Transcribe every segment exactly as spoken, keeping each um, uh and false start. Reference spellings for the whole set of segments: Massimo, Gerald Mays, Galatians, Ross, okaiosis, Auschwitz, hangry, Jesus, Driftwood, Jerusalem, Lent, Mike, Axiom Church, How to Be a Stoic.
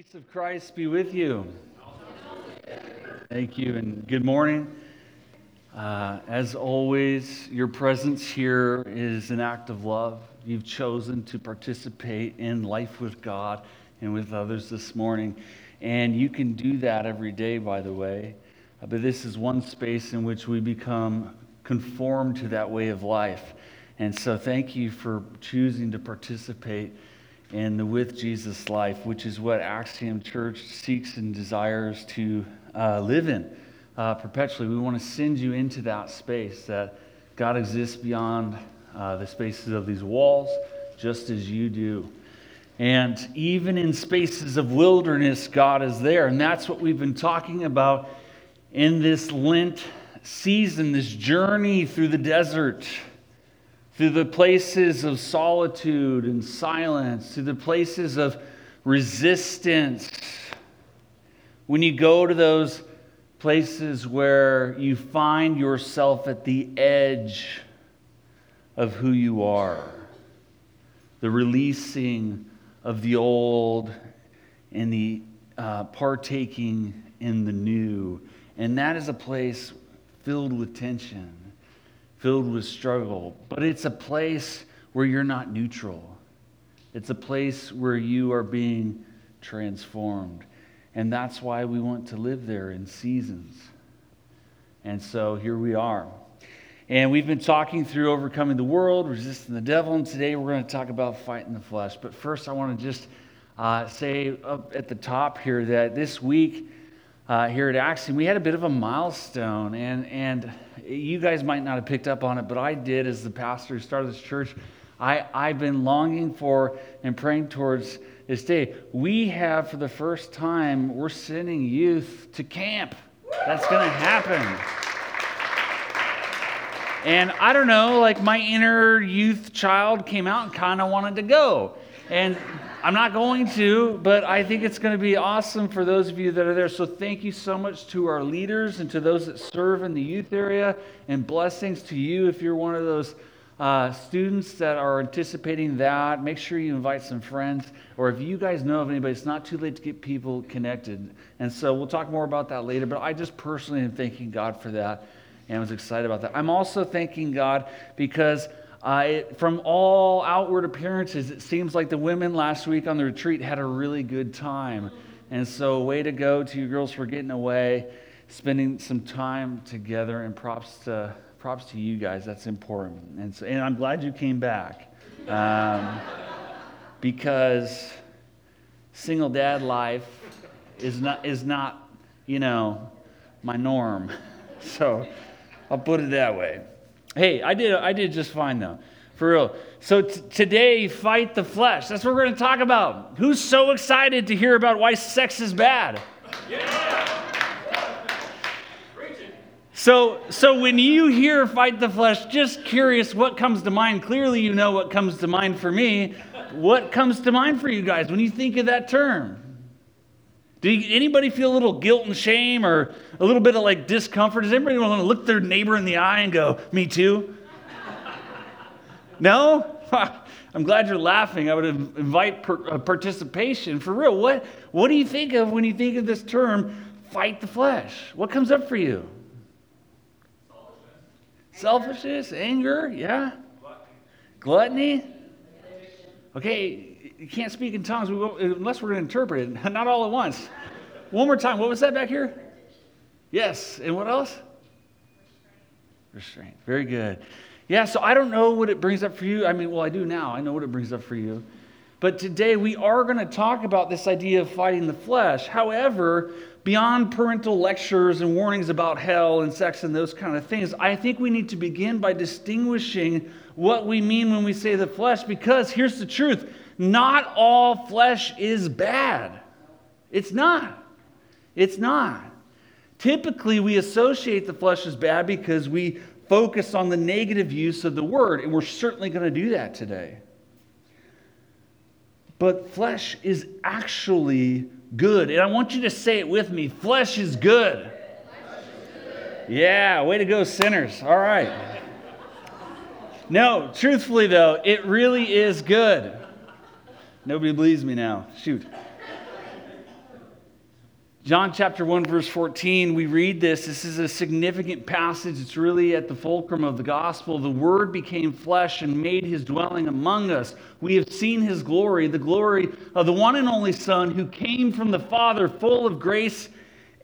peace of Christ be with you. Thank you and good morning. Uh, as always, your presence here is an act of love. You've chosen to participate in life with God and with others this morning. And you can do that every day, by the way. Uh, but this is one space in which we become conformed to that way of life. And so thank you for choosing to participate and the With Jesus life, which is what Axiom Church seeks and desires to uh, live in uh, perpetually. We want to send you into that space that God exists beyond uh, the spaces of these walls, just as you do. And even in spaces of wilderness, God is there. And that's what we've been talking about in this Lent season, this journey through the desert, through the places of solitude and silence, through the places of resistance. When you go to those places where you find yourself at the edge of who you are, the releasing of the old and the uh, partaking in the new. And that is a place filled with tension, filled with struggle, but it's a place where you're not neutral. It's a place where you are being transformed. And that's why we want to live there in seasons. And so here we are. And we've been talking through overcoming the world, resisting the devil, and today we're going to talk about fighting the flesh. But first I want to just uh, say up at the top here that this week, Uh, here at Axiom, we had a bit of a milestone, and and you guys might not have picked up on it, but I did as the pastor who started this church. I, I've been longing for and praying towards this day. We have, for the first time, we're sending youth to camp. That's going to happen. And I don't know, like my inner youth child came out and kind of wanted to go. And I'm not going to, but I think it's going to be awesome for those of you that are there. So thank you so much to our leaders and to those that serve in the youth area, and blessings to you if you're one of those uh, students that are anticipating that. Make sure you invite some friends, or if you guys know of anybody, it's not too late to get people connected. And so we'll talk more about that later, but I just personally am thanking God for that, and I was excited about that. I'm also thanking God because Uh, it, from all outward appearances, it seems like the women last week on the retreat had a really good time. And so way to go to you girls for getting away, spending some time together, and props to props to you guys. That's important. And, so, and I'm glad you came back. Um, because single dad life is not, is not, you know, my norm. So I'll put it that way. Hey, I did I did just fine, though. For real. So t- today, fight the flesh. That's what we're going to talk about. Who's so excited to hear about why sex is bad? Yeah! So, so when you hear fight the flesh, just curious what comes to mind. Clearly, you know what comes to mind for me. What comes to mind for you guys when you think of that term? Do you, anybody feel a little guilt and shame or a little bit of like discomfort? Does anybody want to look their neighbor in the eye and go, me too? No? I'm glad you're laughing. I would invite participation. For real, what, what do you think of when you think of this term, fight the flesh? What comes up for you? Selfishness. Selfishness, anger, yeah. Gluttony. Gluttony? Okay. You can't speak in tongues unless we're going to interpret it. Not all at once. One more time. What was that back here? Yes. And what else? Restraint. Restraint. Very good. Yeah, so I don't know what it brings up for you. I mean, well, I do now. I know what it brings up for you. But today we are going to talk about this idea of fighting the flesh. However, beyond parental lectures and warnings about hell and sex and those kind of things, I think we need to begin by distinguishing what we mean when we say the flesh, because here's the truth. Not all flesh is bad. It's not. It's not. Typically, we associate the flesh as bad because we focus on the negative use of the word, and we're certainly going to do that today. But flesh is actually good. And I want you to say it with me. Flesh is good. Flesh is good. Yeah, way to go, sinners. All right. No, truthfully, though, it really is good. Nobody believes me now. Shoot. John chapter one, verse fourteen, we read this. This is a significant passage. It's really at the fulcrum of the gospel. The Word became flesh and made his dwelling among us. We have seen his glory, the glory of the one and only Son who came from the Father, full of grace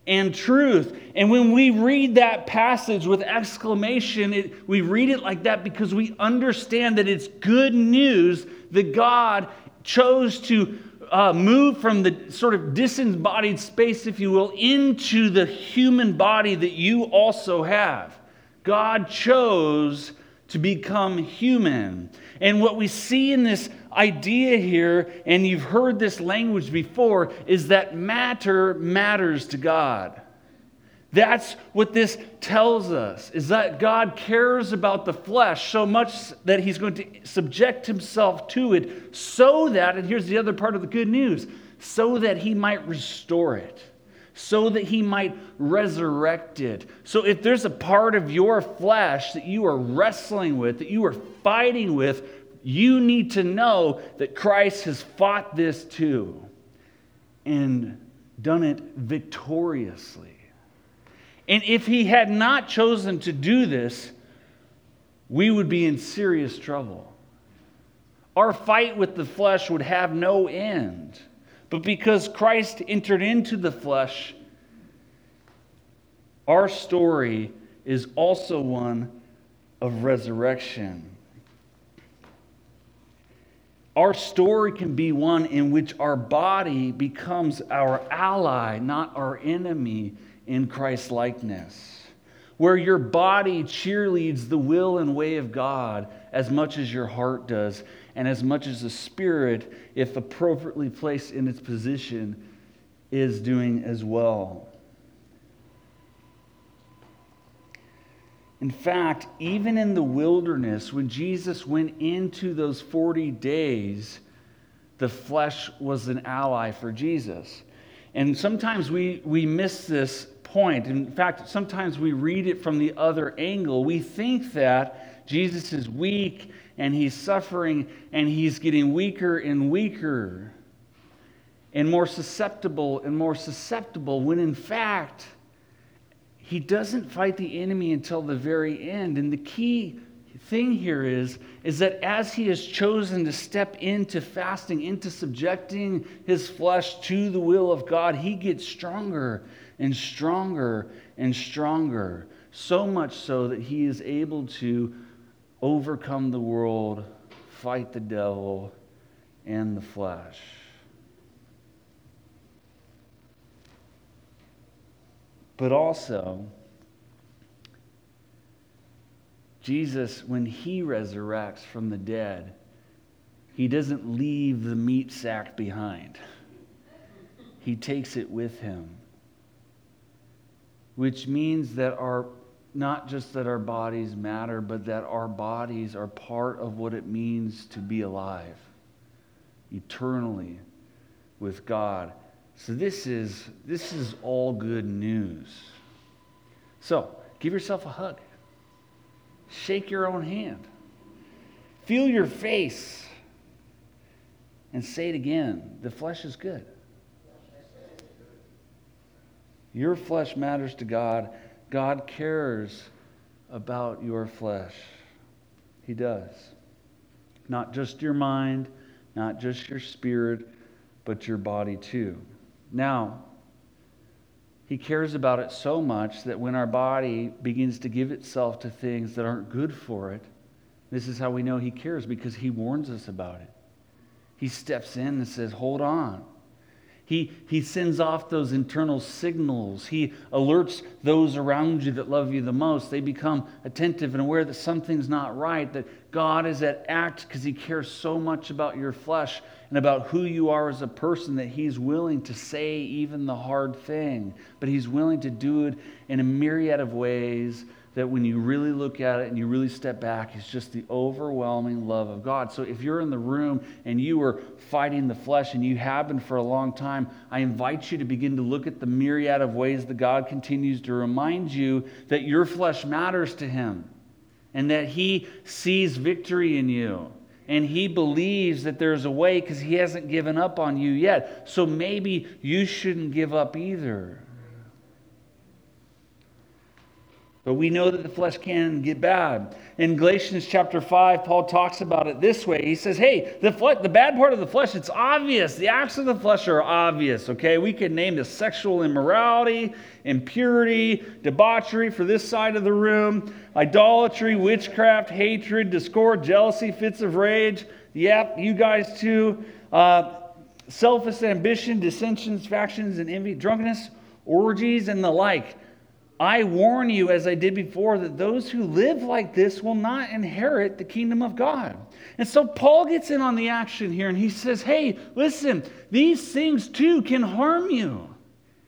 and truth. And when we read that passage with exclamation, it, we read it like that because we understand that it's good news that God chose to uh, move from the sort of disembodied space, if you will, into the human body that you also have. God chose to become human. And what we see in this idea here, and you've heard this language before, is that matter matters to God. That's what this tells us, is that God cares about the flesh so much that he's going to subject himself to it so that, and here's the other part of the good news, so that he might restore it, so that he might resurrect it. So if there's a part of your flesh that you are wrestling with, that you are fighting with, you need to know that Christ has fought this too and done it victoriously. And if he had not chosen to do this, we would be in serious trouble. Our fight with the flesh would have no end. But because Christ entered into the flesh, our story is also one of resurrection. Our story can be one in which our body becomes our ally, not our enemy, in Christ's likeness. Where your body cheerleads the will and way of God as much as your heart does, and as much as the Spirit, if appropriately placed in its position, is doing as well. In fact, even in the wilderness, when Jesus went into those forty days, the flesh was an ally for Jesus. And sometimes we, we miss this point. In fact, sometimes we read it from the other angle. We think that Jesus is weak and he's suffering and he's getting weaker and weaker and more susceptible and more susceptible, when in fact he doesn't fight the enemy until the very end. And the key thing here is, is that as he has chosen to step into fasting, into subjecting his flesh to the will of God, he gets stronger and stronger and stronger, so much so that he is able to overcome the world, fight the devil and the flesh. But also, Jesus, when he resurrects from the dead, he doesn't leave the meat sack behind. He takes it with him. Which means that our, not just that our bodies matter, but that our bodies are part of what it means to be alive eternally with God. So this is, this is all good news. So give yourself a hug. Shake your own hand. Feel your face. And say it again. The flesh is good. Your flesh matters to God. God cares about your flesh. He does. Not just your mind, not just your spirit, but your body too. Now, he cares about it so much that when our body begins to give itself to things that aren't good for it, this is how we know he cares, because he warns us about it. He steps in and says, hold on. He, he sends off those internal signals. He alerts those around you that love you the most. They become attentive and aware that something's not right, that God is at act because he cares so much about your flesh and about who you are as a person that he's willing to say even the hard thing. But he's willing to do it in a myriad of ways that when you really look at it and you really step back, it's just the overwhelming love of God. So if you're in the room and you are fighting the flesh, and you have been for a long time, I invite you to begin to look at the myriad of ways that God continues to remind you that your flesh matters to him and that he sees victory in you And he believes that there's a way because he hasn't given up on you yet. So maybe you shouldn't give up either. But we know that the flesh can get bad. In Galatians chapter five, Paul talks about it this way. He says, hey, the fle- the bad part of the flesh, it's obvious. The acts of the flesh are obvious, okay? We could name the sexual immorality, impurity, debauchery for this side of the room, idolatry, witchcraft, hatred, discord, jealousy, fits of rage. Yep, you guys too. Uh, selfish ambition, dissensions, factions, and envy, drunkenness, orgies, and the like. I warn you, as I did before, that those who live like this will not inherit the kingdom of God. And so Paul gets in on the action here, and he says, hey, listen, these things too can harm you.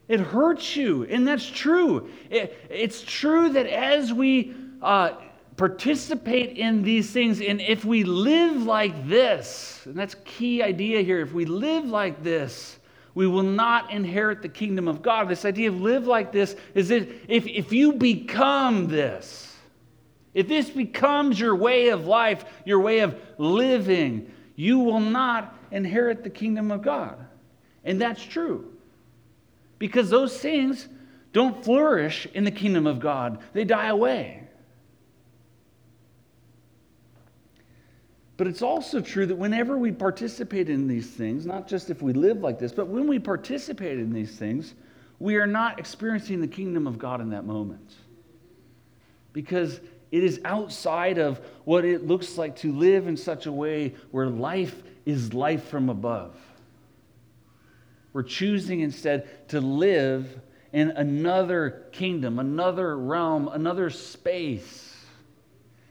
It hurts you, and that's true. It, it's true that as we uh, participate in these things, and if we live like this, and that's a key idea here, if we live like this, we will not inherit the kingdom of God. This idea of live like this is that if, if you become this, if this becomes your way of life, your way of living, you will not inherit the kingdom of God. And that's true. Because those things don't flourish in the kingdom of God. They die away. But it's also true that whenever we participate in these things, not just if we live like this, but when we participate in these things, we are not experiencing the kingdom of God in that moment. Because it is outside of what it looks like to live in such a way where life is life from above. We're choosing instead to live in another kingdom, another realm, another space.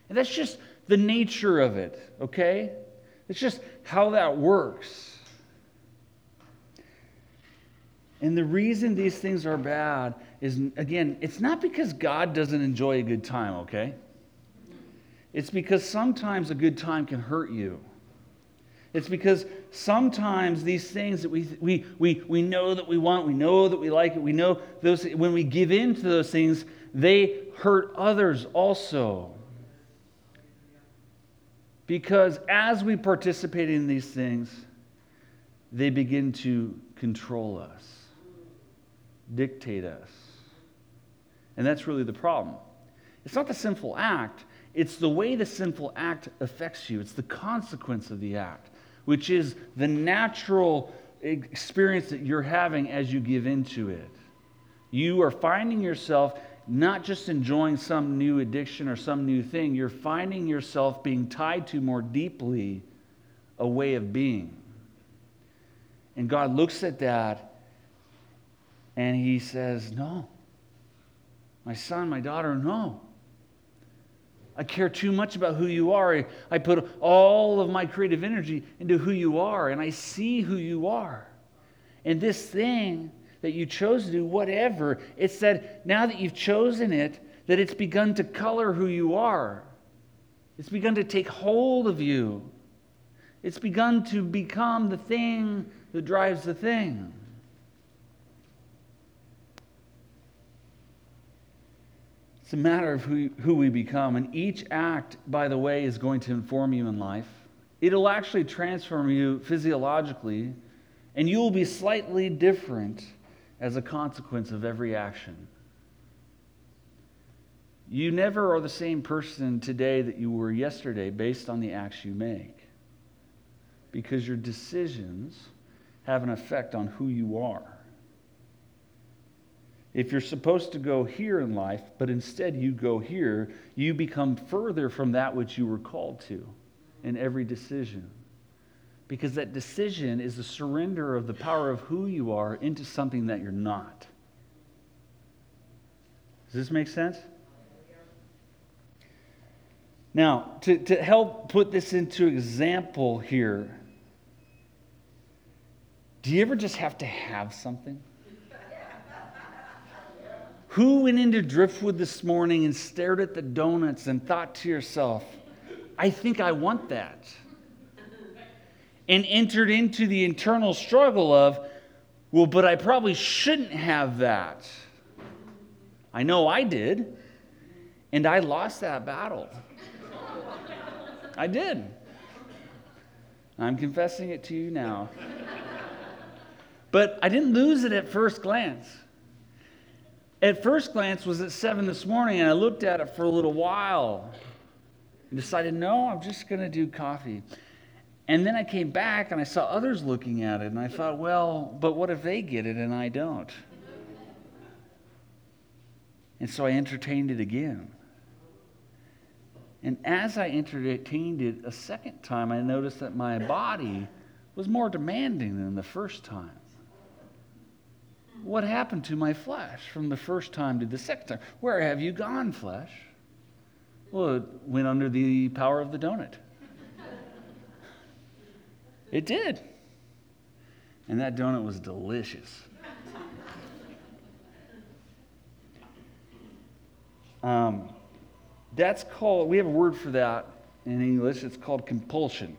And that's just the nature of it, okay? It's just how that works. And the reason these things are bad is, again, it's not because God doesn't enjoy a good time, okay? It's because sometimes a good time can hurt you. It's because sometimes these things that we we we we know that we want, we know that we like it, we know those, when we give in to those things, they hurt others also. Because as we participate in these things, they begin to control us, dictate us. And that's really the problem. It's not the sinful act. It's the way the sinful act affects you. It's the consequence of the act, which is the natural experience that you're having as you give into it. You are finding yourself not just enjoying some new addiction or some new thing, you're finding yourself being tied to more deeply a way of being. And God looks at that and he says, no, my son, my daughter, no. I care too much about who you are. I put all of my creative energy into who you are, and I see who you are. And this thing that you chose to do, whatever, it said, now that you've chosen it, that it's begun to color who you are. It's begun to take hold of you. It's begun to become the thing that drives the thing. It's a matter of who, who we become. And each act, by the way, is going to inform you in life. It'll actually transform you physiologically, and you will be slightly different as a consequence of every action. You never are the same person today that you were yesterday based on the acts you make, because your decisions have an effect on who you are. If you're supposed to go here in life, but instead you go here, you become further from that which you were called to in every decision. Because that decision is the surrender of the power of who you are into something that you're not. Does this make sense? Now, to, to help put this into example here, do you ever just have to have something? Who went into Driftwood this morning and stared at the donuts and thought to yourself, I think I want that? And entered into the internal struggle of, well, but I probably shouldn't have that. I know I did, and I lost that battle. I did. I'm confessing it to you now. But I didn't lose it at first glance. At first glance was at seven this morning, and I looked at it for a little while and decided, no, I'm just going to do coffee. And then I came back, and I saw others looking at it, and I thought, well, but what if they get it and I don't? And so I entertained it again. And as I entertained it a second time, I noticed that my body was more demanding than the first time. What happened to my flesh from the first time to the second time? Where have you gone, flesh? Well, it went under the power of the donut. It did. And that donut was delicious. Um, that's called, we have a word for that in English. It's called compulsion.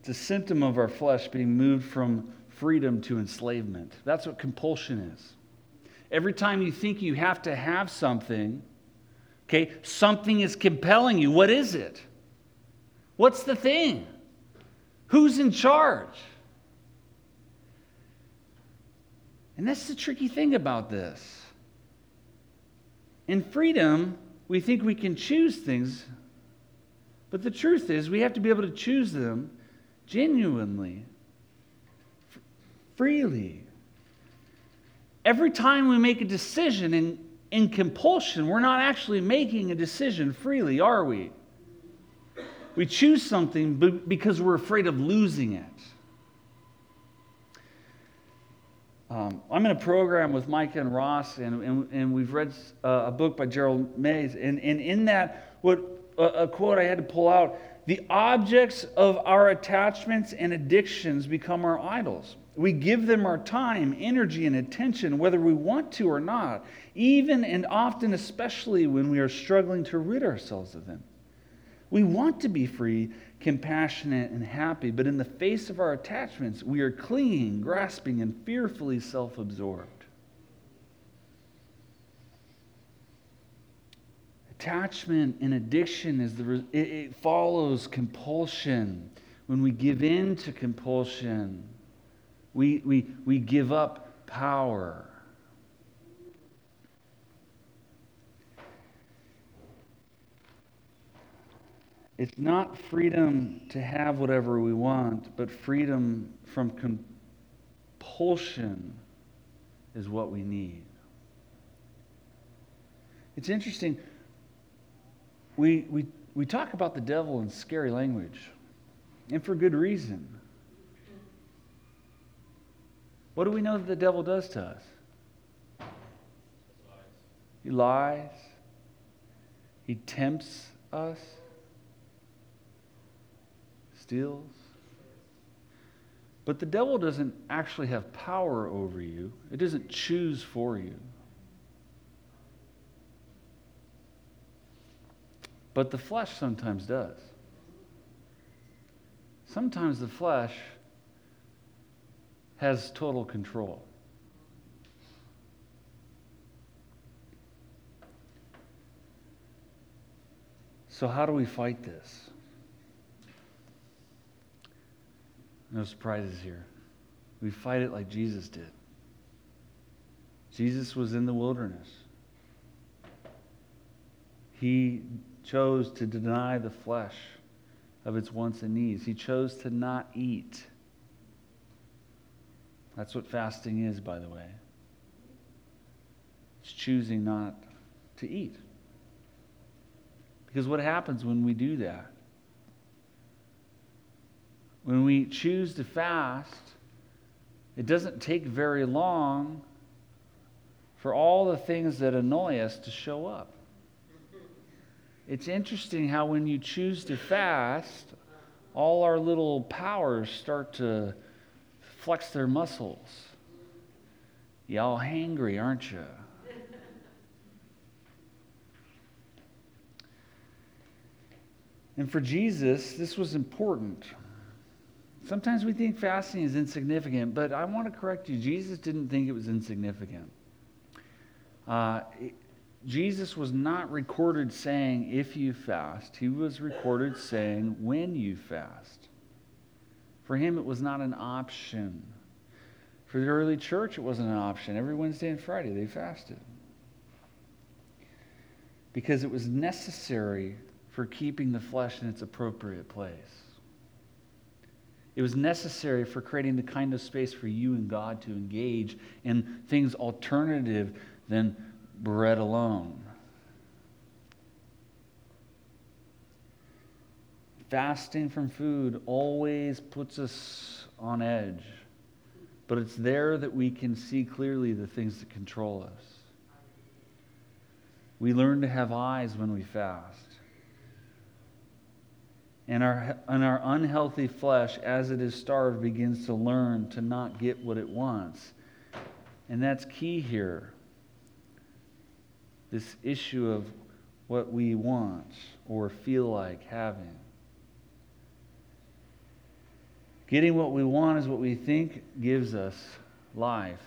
It's a symptom of our flesh being moved from freedom to enslavement. That's what compulsion is. Every time you think you have to have something, okay, something is compelling you. What is it? What's the thing? Who's in charge? And that's the tricky thing about this. In freedom, we think we can choose things, but the truth is we have to be able to choose them genuinely, f- freely. Every time we make a decision in, in compulsion, we're not actually making a decision freely, are we? We choose something b- because we're afraid of losing it. Um, I'm in a program with Mike and Ross, and, and, and we've read uh, a book by Gerald Mays. And, and in that, what a, a quote I had to pull out, the objects of our attachments and addictions become our idols. We give them our time, energy, and attention, whether we want to or not, even and often especially when we are struggling to rid ourselves of them. We want to be free, compassionate, and happy, but in the face of our attachments, we are clinging, grasping, and fearfully self-absorbed. Attachment and addiction is the it, it follows compulsion. When we give in to compulsion, we we we give up power. It's not freedom to have whatever we want, but freedom from compulsion is what we need. It's interesting. We we we talk about the devil in scary language, and for good reason. What do we know that the devil does to us? He lies. He tempts us. Steals. But the devil doesn't actually have power over you. It doesn't choose for you. But the flesh sometimes does. Sometimes the flesh has total control. So how do we fight this? No surprises here. We fight it like Jesus did. Jesus was in the wilderness. He chose to deny the flesh of its wants and needs. He chose to not eat. That's what fasting is, by the way. It's choosing not to eat. Because what happens when we do that? When we choose to fast, it doesn't take very long for all the things that annoy us to show up. It's interesting how when you choose to fast, all our little powers start to flex their muscles. Y'all hangry, aren't you? And for Jesus, this was important. Sometimes we think fasting is insignificant, but I want to correct you. Jesus didn't think it was insignificant. Uh, Jesus was not recorded saying, if you fast. He was recorded saying, when you fast. For him, it was not an option. For the early church, it wasn't an option. Every Wednesday and Friday, they fasted. Because it was necessary for keeping the flesh in its appropriate place. It was necessary for creating the kind of space for you and God to engage in things alternative than bread alone. Fasting from food always puts us on edge, but it's there that we can see clearly the things that control us. We learn to have eyes when we fast. And our, and our unhealthy flesh, as it is starved, begins to learn to not get what it wants. And that's key here. This issue of what we want or feel like having. Getting what we want is what we think gives us life,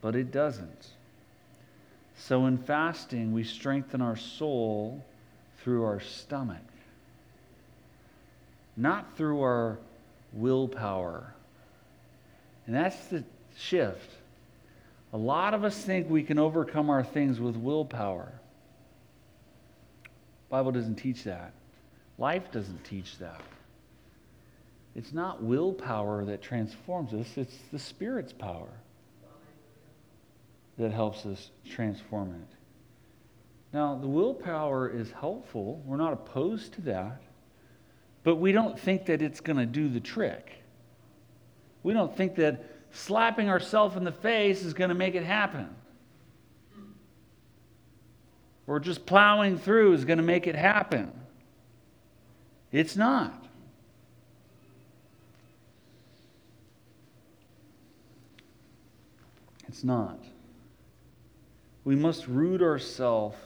but it doesn't. So in fasting, we strengthen our soul through our stomach, not through our willpower. And that's the shift. A lot of us think we can overcome our things with willpower. The Bible doesn't teach that. Life doesn't teach that. It's not willpower that transforms us, it's the Spirit's power that helps us transform it. Now, the willpower is helpful. We're not opposed to that. But we don't think that it's going to do the trick. We don't think that slapping ourselves in the face is going to make it happen. Or just plowing through is going to make it happen. It's not. It's not. We must root ourselves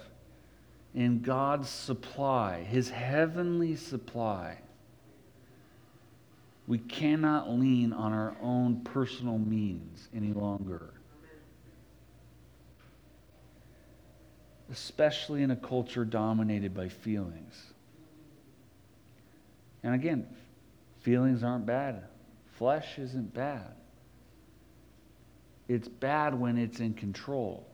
in God's supply, His heavenly supply. We cannot lean on our own personal means any longer. Especially in a culture dominated by feelings. And again, feelings aren't bad. Flesh isn't bad. It's bad when it's in control.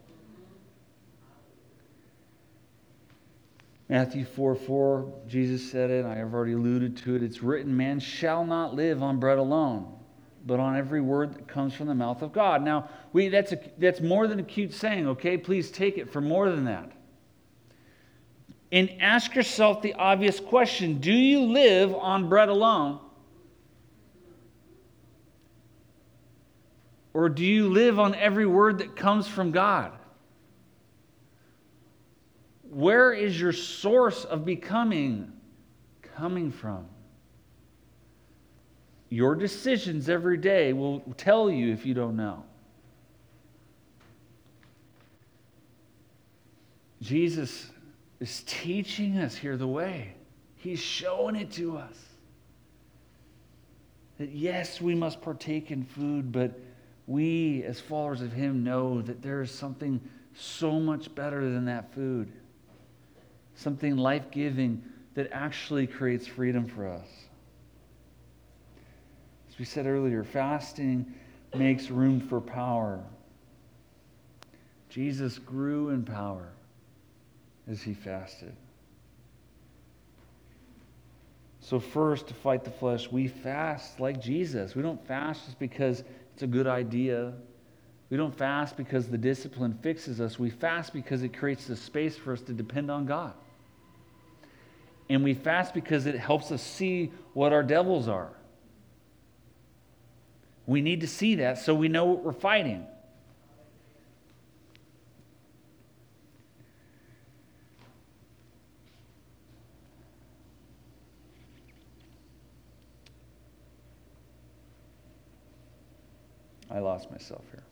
Matthew four four, Jesus said it, I have already alluded to it. It's written, man shall not live on bread alone, but on every word that comes from the mouth of God. Now, we that's a, that's more than a cute saying, okay? Please take it for more than that. And ask yourself the obvious question, do you live on bread alone? Or do you live on every word that comes from God? Where is your source of becoming coming from? Your decisions every day will tell you if you don't know. Jesus is teaching us here the way. He's showing it to us. That yes, we must partake in food, but we, as followers of Him, know that there is something so much better than that food. Something life-giving that actually creates freedom for us. As we said earlier, fasting makes room for power. Jesus grew in power as He fasted. So first, to fight the flesh, we fast like Jesus. We don't fast just because it's a good idea. We don't fast because the discipline fixes us. We fast because it creates the space for us to depend on God. And we fast because it helps us see what our devils are. We need to see that so we know what we're fighting. I lost myself here.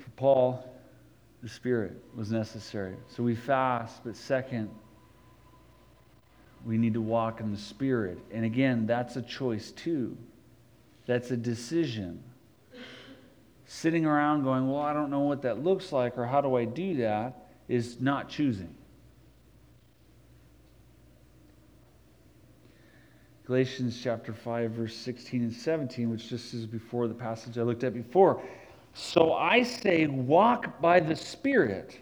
For Paul, the Spirit was necessary. So we fast, but second, we need to walk in the Spirit. And again, that's a choice too. That's a decision. sitting around going, well, I don't know what that looks like or how do I do that, is not choosing. Galatians chapter five, verse sixteen and seventeen, which just is before the passage I looked at before. So I say, walk by the Spirit,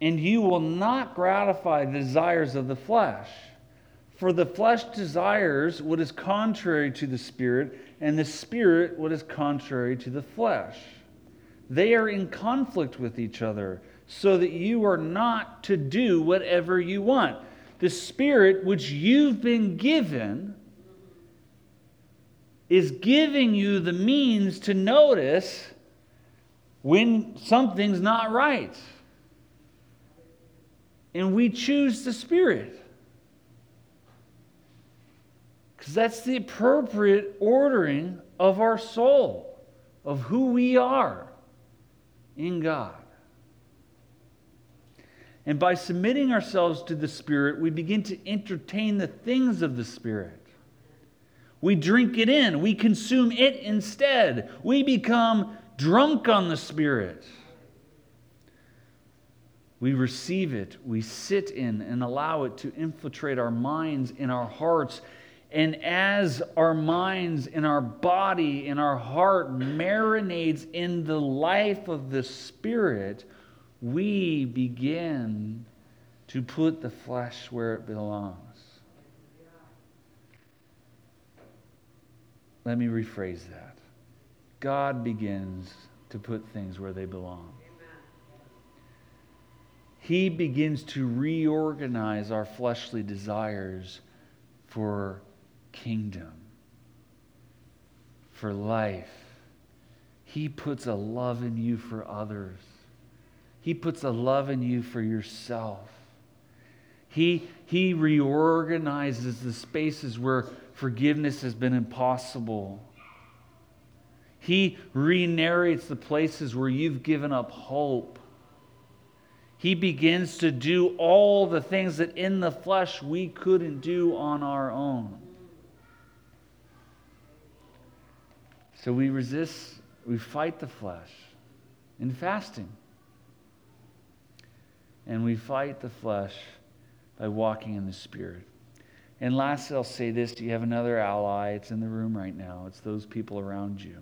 and you will not gratify the desires of the flesh. For the flesh desires what is contrary to the Spirit, and the Spirit what is contrary to the flesh. They are in conflict with each other, so that you are not to do whatever you want. The Spirit which you've been given is giving you the means to notice when something's not right. And we choose the Spirit. Because that's the appropriate ordering of our soul, of who we are in God. And by submitting ourselves to the Spirit, we begin to entertain the things of the Spirit. We drink it in. We consume it instead. We become drunk on the Spirit. We receive it. We sit in and allow it to infiltrate our minds and our hearts. And as our minds and our body and our heart marinates in the life of the Spirit, we begin to put the flesh where it belongs. Let me rephrase that. God begins to put things where they belong. He begins to reorganize our fleshly desires for kingdom, for life. He puts a love in you for others. He puts a love in you for yourself. He, he reorganizes the spaces where forgiveness has been impossible. He re-narrates the places where you've given up hope. He begins to do all the things that in the flesh we couldn't do on our own. So we resist, we fight the flesh in fasting. And we fight the flesh by walking in the Spirit. And lastly, I'll say this. You have another ally. It's in the room right now. It's those people around you.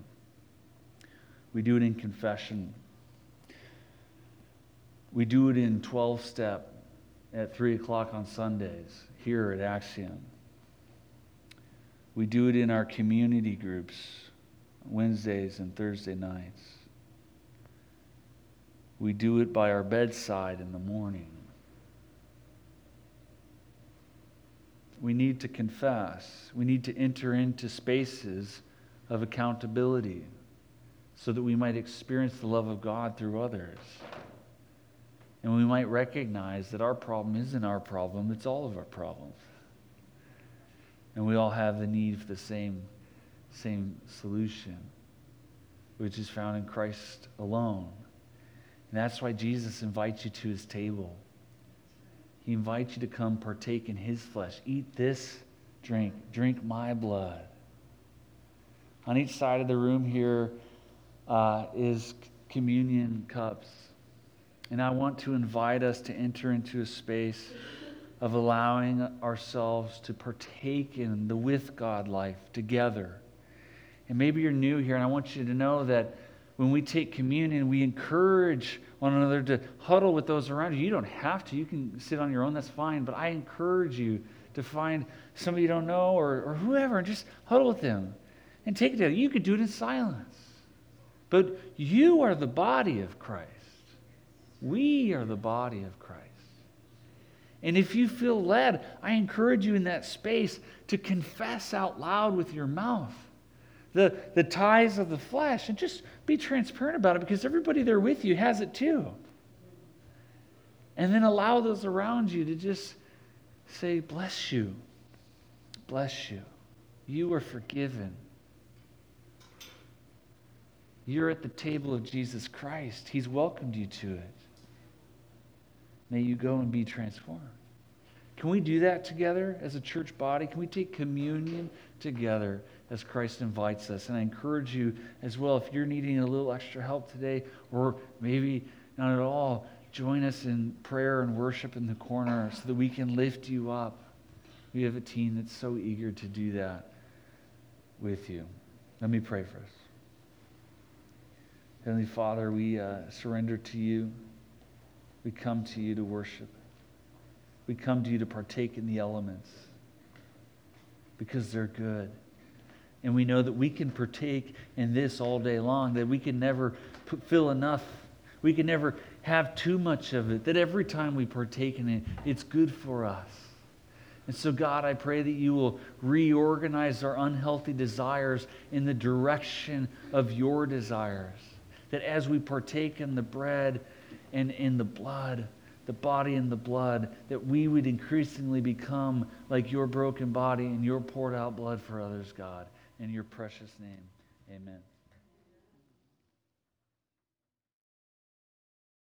We do it in confession. We do it in twelve-step at three o'clock on Sundays here at Axiom. We do it in our community groups, Wednesdays and Thursday nights. We do it by our bedside in the morning. We need to confess. We need to enter into spaces of accountability so that we might experience the love of God through others. And we might recognize that our problem isn't our problem, it's all of our problems. And we all have the need for the same, same solution, which is found in Christ alone. And that's why Jesus invites you to his table. He invites you to come partake in his flesh. Eat this, drink, drink my blood. On each side of the room here uh, is communion cups. And I want to invite us to enter into a space of allowing ourselves to partake in the with God life together. And maybe you're new here, and I want you to know that when we take communion, we encourage one another to huddle with those around you. You don't have to. You can sit on your own. That's fine. But I encourage you to find somebody you don't know or, or whoever and just huddle with them and take it together. You could do it in silence. But you are the body of Christ. We are the body of Christ. And if you feel led, I encourage you in that space to confess out loud with your mouth The, the ties of the flesh, and just be transparent about it, because everybody there with you has it too. And then allow those around you to just say, bless you, bless you. You are forgiven. You're at the table of Jesus Christ. He's welcomed you to it. May you go and be transformed. Can we do that together as a church body? Can we take communion together as Christ invites us. And I encourage you as well, if you're needing a little extra help today, or maybe not at all, join us in prayer and worship in the corner so that we can lift you up. We have a team that's so eager to do that with you. Let me pray for us. Heavenly Father, we uh, surrender to you. We come to you to worship. We come to you to partake in the elements because they're good. And we know that we can partake in this all day long, that we can never put, fill enough. We can never have too much of it, that every time we partake in it, it's good for us. And so, God, I pray that you will reorganize our unhealthy desires in the direction of your desires. That as we partake in the bread and in the blood, the body and the blood, that we would increasingly become like your broken body and your poured out blood for others, God. In your precious name, amen.